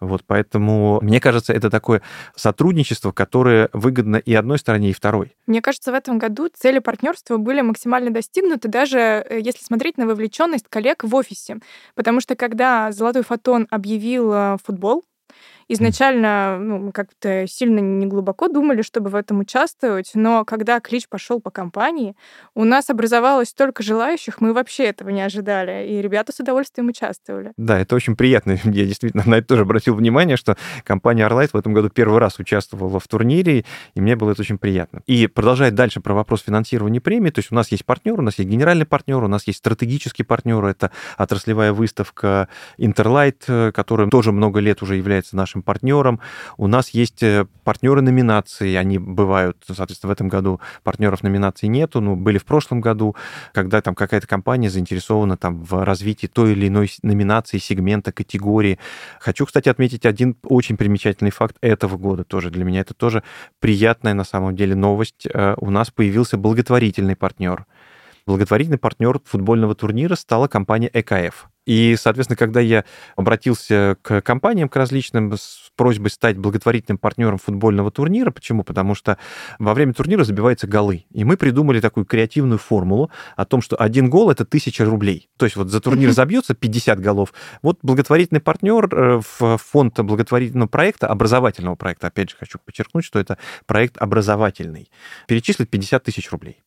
Вот, поэтому, мне кажется, это такое сотрудничество, которое выгодно и одной стороне, и второй. Мне кажется, в этом году цели партнерства были максимально достигнуты, даже если смотреть на вовлеченность коллег в офисе. Потому что когда «Золотой фотон» объявил футбол, изначально мы как-то сильно неглубоко думали, чтобы в этом участвовать, но когда клич пошел по компании, у нас образовалось столько желающих, мы вообще этого не ожидали, и ребята с удовольствием участвовали. Да, это очень приятно. Я действительно на это тоже обратил внимание, что компания Arlight в этом году первый раз участвовала в турнире, и мне было это очень приятно. И продолжая дальше про вопрос финансирования премии, то есть у нас есть партнер, у нас есть генеральный партнер, у нас есть стратегический партнер, это отраслевая выставка Интерлайт, которая тоже много лет уже является нашим партнером. У нас есть партнеры номинации, они бывают, соответственно, в этом году партнеров номинации нету, но были в прошлом году, когда там какая-то компания заинтересована там в развитии той или иной номинации, сегмента, категории. Хочу, кстати, отметить один очень примечательный факт этого года тоже. Для меня это тоже приятная на самом деле новость. У нас появился благотворительный партнер. Благотворительный партнер футбольного турнира стала компания EKF. И, соответственно, когда я обратился к компаниям, к различным, с просьбой стать благотворительным партнером футбольного турнира, почему? Потому что во время турнира забиваются голы. И мы придумали такую креативную формулу о том, что один гол — это 1000 рублей. То есть вот за турнир забьется 50 голов. Вот благотворительный партнер в фонд благотворительного проекта, образовательного проекта, опять же, хочу подчеркнуть, что это проект образовательный, перечислит 50 000 рублей.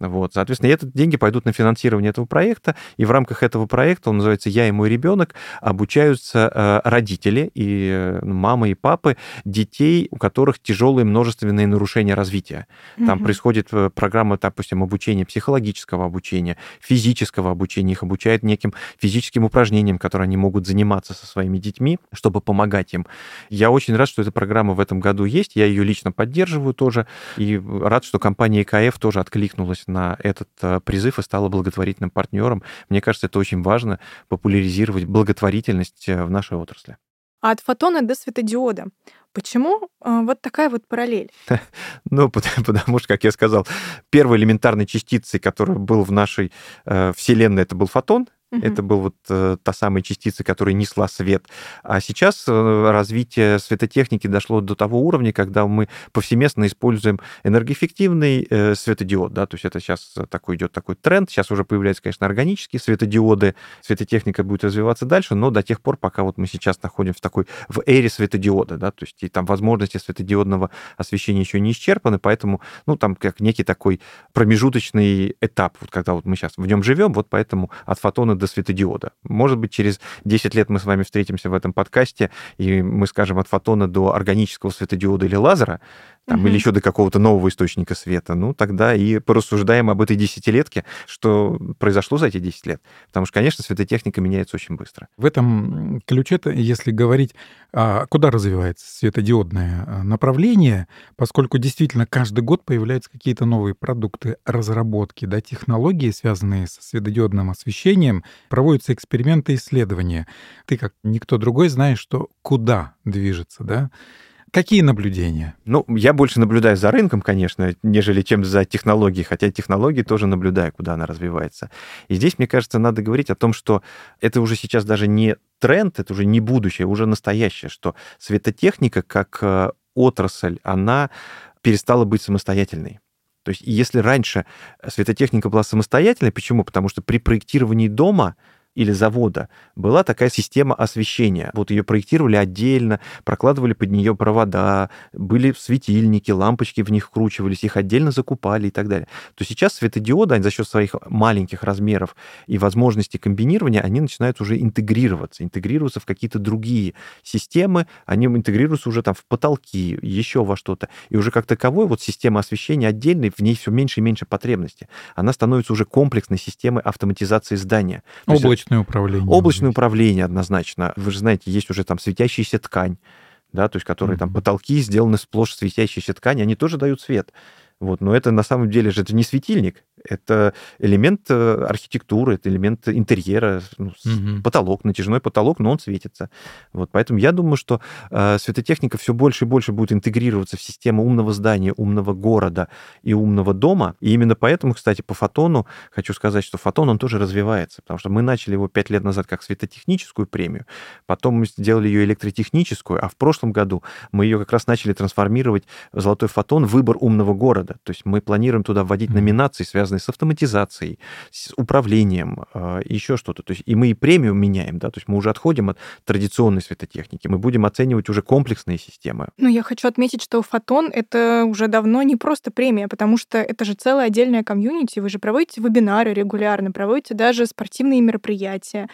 Вот, соответственно, эти деньги пойдут на финансирование этого проекта, и в рамках этого проекта, он называется «Я и мой ребенок», обучаются родители, и мамы, и папы детей, у которых тяжелые множественные нарушения развития. Там происходит программа, допустим, обучения, психологического обучения, физического обучения, их обучают неким физическим упражнениям, которые они могут заниматься со своими детьми, чтобы помогать им. Я очень рад, что эта программа в этом году есть, я ее лично поддерживаю тоже, и рад, что компания EKF тоже откликнулась на этот призыв и стала благотворительным партнером. Мне кажется, это очень важно, популяризировать благотворительность в нашей отрасли. А от фотона до светодиода. Почему вот такая вот параллель? Ну, потому что, как я сказал, первой элементарной частицей, которая была в нашей Вселенной, это был фотон. Это была вот та самая частица, которая несла свет. А сейчас развитие светотехники дошло до того уровня, когда мы повсеместно используем энергоэффективный светодиод. Да? То есть это сейчас идет такой тренд. Сейчас уже появляются, конечно, органические светодиоды. Светотехника будет развиваться дальше, но до тех пор, пока вот мы сейчас находимся в эре светодиода. Да? То есть и там возможности светодиодного освещения еще не исчерпаны, поэтому там как некий такой промежуточный этап, когда мы сейчас в нем живем, поэтому от фотона до светодиода. Может быть, через 10 лет мы с вами встретимся в этом подкасте, и мы скажем от фотона до органического светодиода или лазера, или еще до какого-то нового источника света, тогда и порассуждаем об этой десятилетке, что произошло за эти 10 лет. Потому что, конечно, светотехника меняется очень быстро. В этом ключе, если говорить, куда развивается светодиодное направление, поскольку действительно каждый год появляются какие-то новые продукты, разработки, технологии, связанные со светодиодным освещением, проводятся эксперименты и исследования. Ты, как никто другой, знаешь, что куда движется, да? Какие наблюдения? Я больше наблюдаю за рынком, конечно, нежели чем за технологией, хотя технологии тоже наблюдаю, куда она развивается. И здесь, мне кажется, надо говорить о том, что это уже сейчас даже не тренд, это уже не будущее, уже настоящее, что светотехника как отрасль, она перестала быть самостоятельной. То есть если раньше светотехника была самостоятельной, почему? Потому что при проектировании дома или завода была такая система освещения. Вот ее проектировали отдельно, прокладывали под нее провода, были светильники, лампочки в них вкручивались, их отдельно закупали и так далее. То сейчас светодиоды, они за счет своих маленьких размеров и возможностей комбинирования, они начинают уже интегрироваться в какие-то другие системы, они интегрируются уже там в потолки, еще во что-то. И уже как таковой вот система освещения отдельной, в ней все меньше и меньше потребности. Она становится уже комплексной системой автоматизации здания. Облачное управление. Облачное управление однозначно. Вы же знаете, есть уже там светящаяся ткань, да, то есть которые там потолки сделаны сплошь светящейся ткани, они тоже дают свет. Вот, но это на самом деле же это не светильник, это элемент архитектуры, это элемент интерьера, потолок, натяжной потолок, но он светится. Вот, поэтому я думаю, что светотехника все больше и больше будет интегрироваться в систему умного здания, умного города и умного дома. И именно поэтому, кстати, по фотону хочу сказать, что фотон, он тоже развивается, потому что мы начали его 5 лет назад как светотехническую премию, потом мы сделали ее электротехническую, а в прошлом году мы ее как раз начали трансформировать в «Золотой фотон. Выбор умного города». То есть мы планируем туда вводить номинации, связанные с автоматизацией, с управлением, еще что-то. То есть и мы и премию меняем, да, то есть мы уже отходим от традиционной светотехники, мы будем оценивать уже комплексные системы. Ну, я хочу отметить, что «Фотон» — это уже давно не просто премия, потому что это же целая отдельная комьюнити, вы же проводите вебинары регулярно, проводите даже спортивные мероприятия.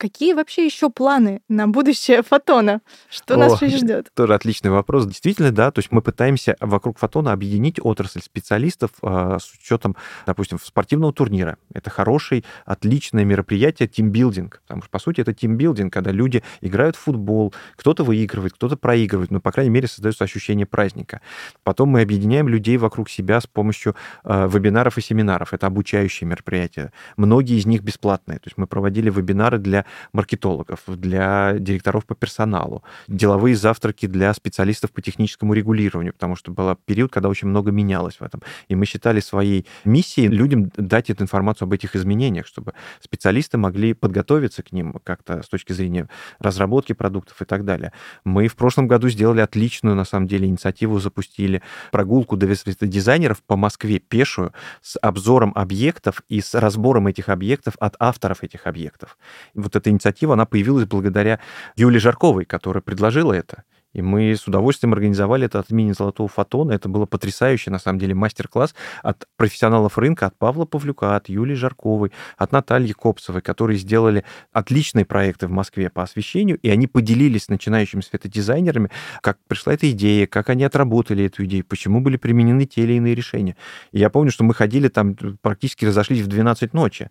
Какие вообще еще планы на будущее фотона? Что нас ждет? Тоже отличный вопрос. Действительно, да, то есть мы пытаемся вокруг фотона объединить отрасль специалистов с учетом, допустим, спортивного турнира. Это хорошее, отличное мероприятие, тимбилдинг. Потому что, по сути, это тимбилдинг, когда люди играют в футбол, кто-то выигрывает, кто-то проигрывает, но, по крайней мере, создается ощущение праздника. Потом мы объединяем людей вокруг себя с помощью вебинаров и семинаров. Это обучающие мероприятия. Многие из них бесплатные. То есть мы проводили вебинары для маркетологов, для директоров по персоналу, деловые завтраки для специалистов по техническому регулированию, потому что был период, когда очень много менялось в этом. И мы считали своей миссией людям дать эту информацию об этих изменениях, чтобы специалисты могли подготовиться к ним как-то с точки зрения разработки продуктов и так далее. Мы в прошлом году сделали отличную, на самом деле, инициативу, запустили прогулку для дизайнеров по Москве пешую с обзором объектов и с разбором этих объектов от авторов этих объектов. Вот эта инициатива, она появилась благодаря Юлии Жарковой, которая предложила это. И мы с удовольствием организовали это от имени «Золотого фотона». Это было потрясающе, на самом деле, мастер-класс от профессионалов рынка, от Павла Павлюка, от Юлии Жарковой, от Натальи Копцевой, которые сделали отличные проекты в Москве по освещению, и они поделились с начинающими светодизайнерами, как пришла эта идея, как они отработали эту идею, почему были применены те или иные решения. И я помню, что мы ходили там, практически разошлись в 12 ночи.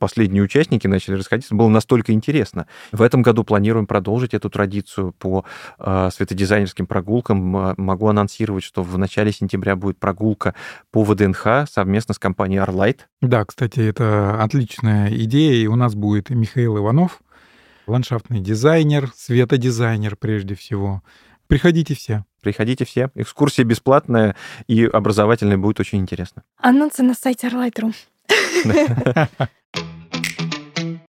Последние участники начали расходиться. Было настолько интересно. В этом году планируем продолжить эту традицию по светодизайнерским прогулкам. Могу анонсировать, что в начале сентября будет прогулка по ВДНХ совместно с компанией Arlight. Да, кстати, это отличная идея. И у нас будет Михаил Иванов, ландшафтный дизайнер, светодизайнер прежде всего. Приходите все. Приходите все. Экскурсия бесплатная и образовательная, будет очень интересно. Анонсы на сайте Arlight.ru.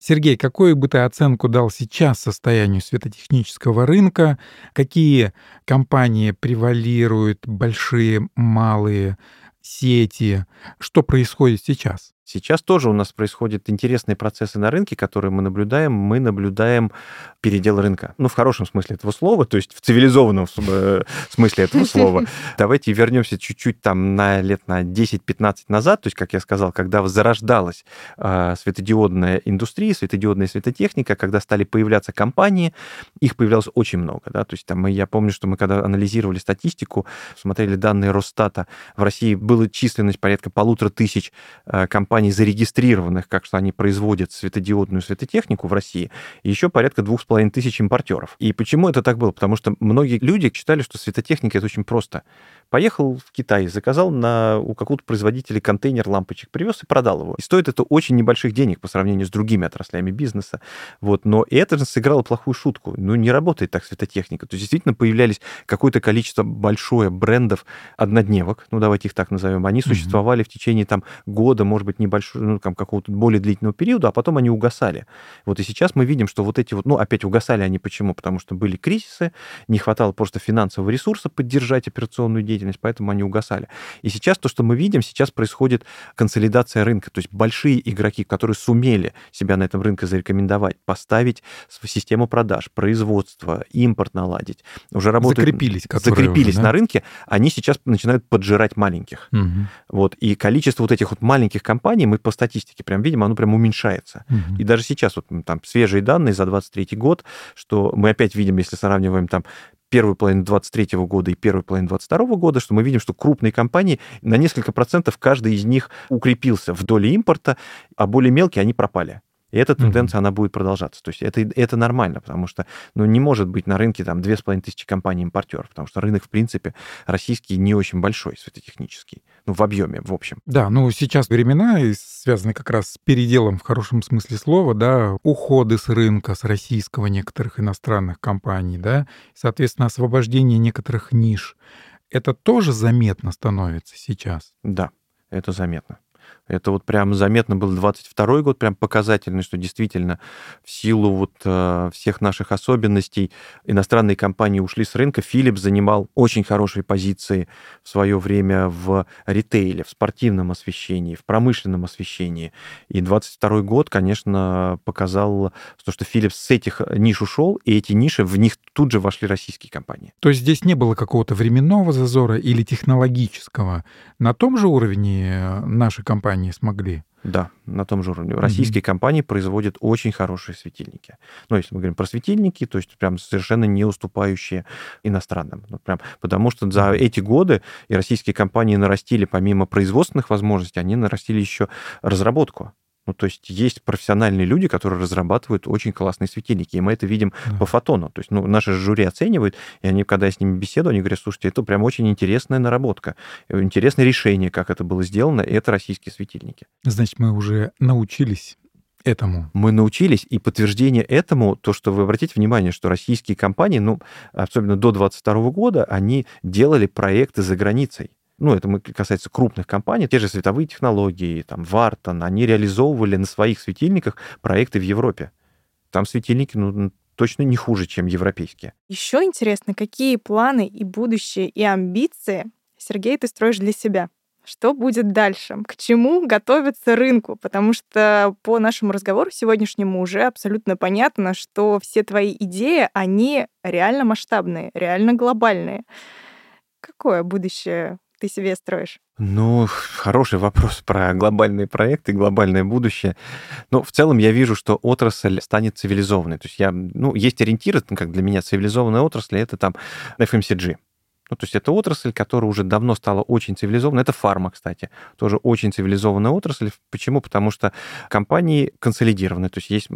Сергей, какую бы ты оценку дал сейчас состоянию светотехнического рынка? Какие компании превалируют, большие, малые, сети? Что происходит сейчас? Сейчас тоже у нас происходят интересные процессы на рынке, которые мы наблюдаем. Мы наблюдаем передел рынка. Ну, в хорошем смысле этого слова, то есть в цивилизованном смысле этого слова. Давайте вернемся чуть-чуть там на лет на 10-15 назад, то есть, как я сказал, когда зарождалась светодиодная индустрия, светодиодная светотехника, когда стали появляться компании, их появлялось очень много. Да? То есть там, я помню, что мы когда анализировали статистику, смотрели данные Росстата, в России была численность порядка 1500 компаний, зарегистрированных, как что они производят светодиодную светотехнику в России, и еще порядка 2500 импортеров. И почему это так было? Потому что многие люди считали, что светотехника — это очень просто. Поехал в Китай, заказал у какого-то производителя контейнер лампочек, привез и продал его. И стоит это очень небольших денег по сравнению с другими отраслями бизнеса. Вот. Но это же сыграло плохую шутку. Ну, не работает так светотехника. То есть действительно появлялись какое-то количество большое брендов однодневок, ну, давайте их так назовем. Они существовали в течение там года, может быть, небольшого, ну, там, какого-то более длительного периода, а потом они угасали. Вот и сейчас мы видим, что вот эти вот, ну, опять угасали они почему? Потому что были кризисы, не хватало просто финансового ресурса поддержать операционную деятельность, поэтому они угасали. И сейчас то, что мы видим, сейчас происходит консолидация рынка, то есть большие игроки, которые сумели себя на этом рынке зарекомендовать, поставить систему продаж, производство, импорт наладить, уже работают... Закрепились уже, да? На рынке, они сейчас начинают поджирать маленьких. Угу. Вот, и количество вот этих вот маленьких компаний, мы по статистике прям видим, оно прям уменьшается. Угу. И даже сейчас вот там свежие данные за 2023 год, что мы опять видим, если сравниваем там первую половину 2023 года и первую половину 2022 года, что мы видим, что крупные компании на несколько процентов каждый из них укрепился в доле импорта, а более мелкие они пропали. И эта тенденция, она будет продолжаться. То есть это нормально, потому что ну, не может быть на рынке там 2500 компаний-импортеров, потому что рынок, в принципе, российский не очень большой, светотехнический, ну, в объеме, в общем. Да, ну, сейчас времена связаны как раз с переделом, в хорошем смысле слова, да, уходы с рынка, с российского некоторых иностранных компаний, да, соответственно, освобождение некоторых ниш. Это тоже заметно становится сейчас? Да, это заметно. Это вот прям заметно был 22-й год, прям показательный, что действительно в силу вот всех наших особенностей иностранные компании ушли с рынка. Philips занимал очень хорошие позиции в свое время в ритейле, в спортивном освещении, в промышленном освещении. И 22-й год, конечно, показал то, что Philips с этих ниш ушел, и эти ниши, в них тут же вошли российские компании. То есть здесь не было какого-то временного зазора или технологического? На том же уровне наши компании смогли? Да, на том же уровне. Российские компании производят очень хорошие светильники. Ну, если мы говорим про светильники, то есть прям совершенно не уступающие иностранным. Ну, прям, потому что за эти годы и российские компании нарастили, помимо производственных возможностей, они нарастили еще разработку. Ну, то есть есть профессиональные люди, которые разрабатывают очень классные светильники, и мы это видим по фотону. То есть ну, наши жюри оценивают, и они, когда я с ними беседую, они говорят, слушайте, это прям очень интересная наработка, интересное решение, как это было сделано, и это российские светильники. Значит, мы уже научились этому. Мы научились, и подтверждение этому, то, что вы обратите внимание, что российские компании, ну, особенно до 2022 года, они делали проекты за границей. Ну, это касается крупных компаний, те же «Световые технологии», там, «Вартон», они реализовывали на своих светильниках проекты в Европе. Там светильники, ну, точно не хуже, чем европейские. Еще интересно, какие планы и будущее, и амбиции, Сергей, ты строишь для себя? Что будет дальше? К чему готовиться рынку? Потому что по нашему разговору сегодняшнему уже абсолютно понятно, что все твои идеи, они реально масштабные, реально глобальные. Какое будущее ты себе строишь? Ну, хороший вопрос про глобальные проекты, глобальное будущее. Но в целом я вижу, что отрасль станет цивилизованной. То есть есть ориентиры, как для меня цивилизованная отрасль, это там FMCG. Ну, то есть это отрасль, которая уже давно стала очень цивилизованной. Это фарма, кстати, тоже очень цивилизованная отрасль. Почему? Потому что компании консолидированы. То есть есть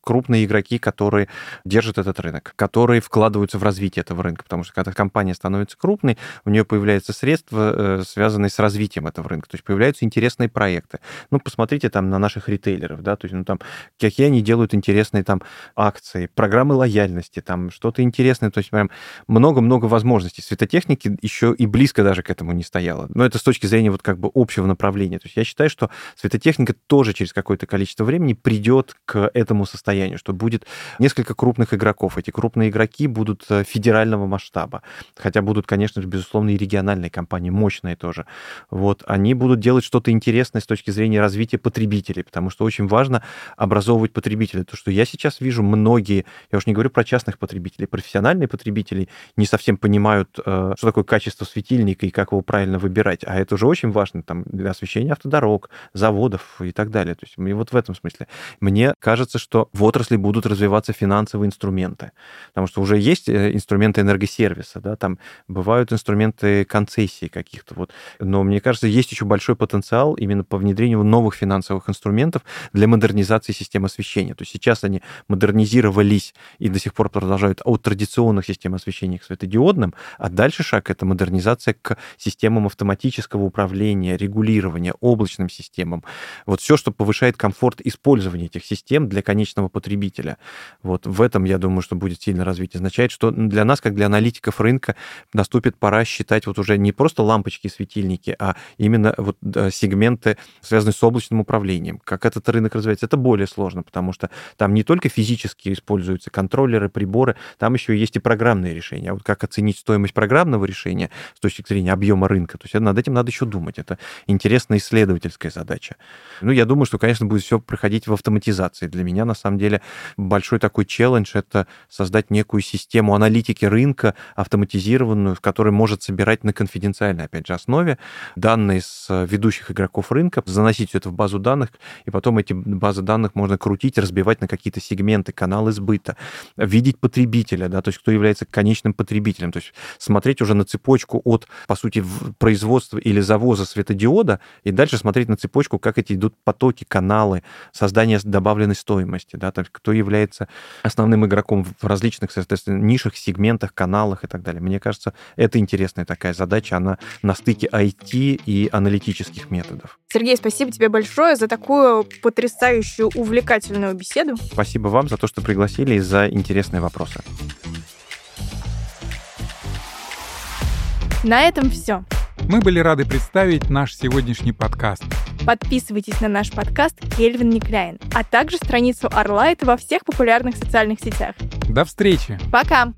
крупные игроки, которые держат этот рынок, которые вкладываются в развитие этого рынка. Потому что когда компания становится крупной, у нее появляются средства, связанные с развитием этого рынка. То есть появляются интересные проекты. Ну, посмотрите там на наших ритейлеров, да, то есть там какие они делают интересные там акции, программы лояльности, там что-то интересное. То есть прям много-много возможностей. Светотехники еще и близко даже к этому не стояло. Но это с точки зрения вот как бы общего направления. То есть я считаю, что светотехника тоже через какое-то количество времени придет к этому состоянию, что будет несколько крупных игроков. Эти крупные игроки будут федерального масштаба. Хотя будут, конечно же, безусловно, и региональные компании, мощные тоже. Вот. Они будут делать что-то интересное с точки зрения развития потребителей, потому что очень важно образовывать потребителей. То, что я сейчас вижу, многие, я уж не говорю про частных потребителей, профессиональные потребители не совсем понимают, что такое качество светильника и как его правильно выбирать. А это уже очень важно там, для освещения автодорог, заводов и так далее. То есть и вот в этом смысле. Мне кажется, что в отрасли будут развиваться финансовые инструменты. Потому что уже есть инструменты энергосервиса, да, там бывают инструменты концессии каких-то. Вот. Но мне кажется, есть еще большой потенциал именно по внедрению новых финансовых инструментов для модернизации систем освещения. То есть сейчас они модернизировались и до сих пор продолжают от традиционных систем освещения к светодиодным, А дальше шаг — это модернизация к системам автоматического управления, регулирования, облачным системам. Вот все, что повышает комфорт использования этих систем для конечного потребителя. Вот в этом, я думаю, что будет сильно развитие. Означает, что для нас, как для аналитиков рынка, наступит пора считать вот уже не просто лампочки и светильники, а именно вот сегменты, связанные с облачным управлением. Как этот рынок развивается, это более сложно, потому что там не только физически используются контроллеры, приборы, там еще есть и программные решения. А вот как оценить стоимость программного решения с точки зрения объема рынка, то есть над этим надо еще думать. Это интересная исследовательская задача. Ну, я думаю, что, конечно, будет все проходить в автоматизации. Для меня, на самом деле, большой такой челлендж — это создать некую систему аналитики рынка, автоматизированную, в которой может собирать на конфиденциальной, опять же, основе данные с ведущих игроков рынка, заносить все это в базу данных, и потом эти базы данных можно крутить, разбивать на какие-то сегменты, каналы сбыта, видеть потребителя, да, то есть кто является конечным потребителем, то есть смотреть уже на цепочку от, по сути, производства или завоза светодиода, и дальше смотреть на цепочку, как эти идут потоки, каналы, создание добавленной стоимости, да, то есть кто является основным игроком в различных, соответственно, нишах, сегментах, каналах и так далее. Мне кажется, это интересная такая задача, она на стыке IT и аналитических методов. Сергей, спасибо тебе большое за такую потрясающую, увлекательную беседу. Спасибо вам за то, что пригласили, и за интересные вопросы. На этом все. Мы были рады представить наш сегодняшний подкаст. Подписывайтесь на наш подкаст «Кельвин Микляйн», а также страницу Arlight во всех популярных социальных сетях. До встречи! Пока!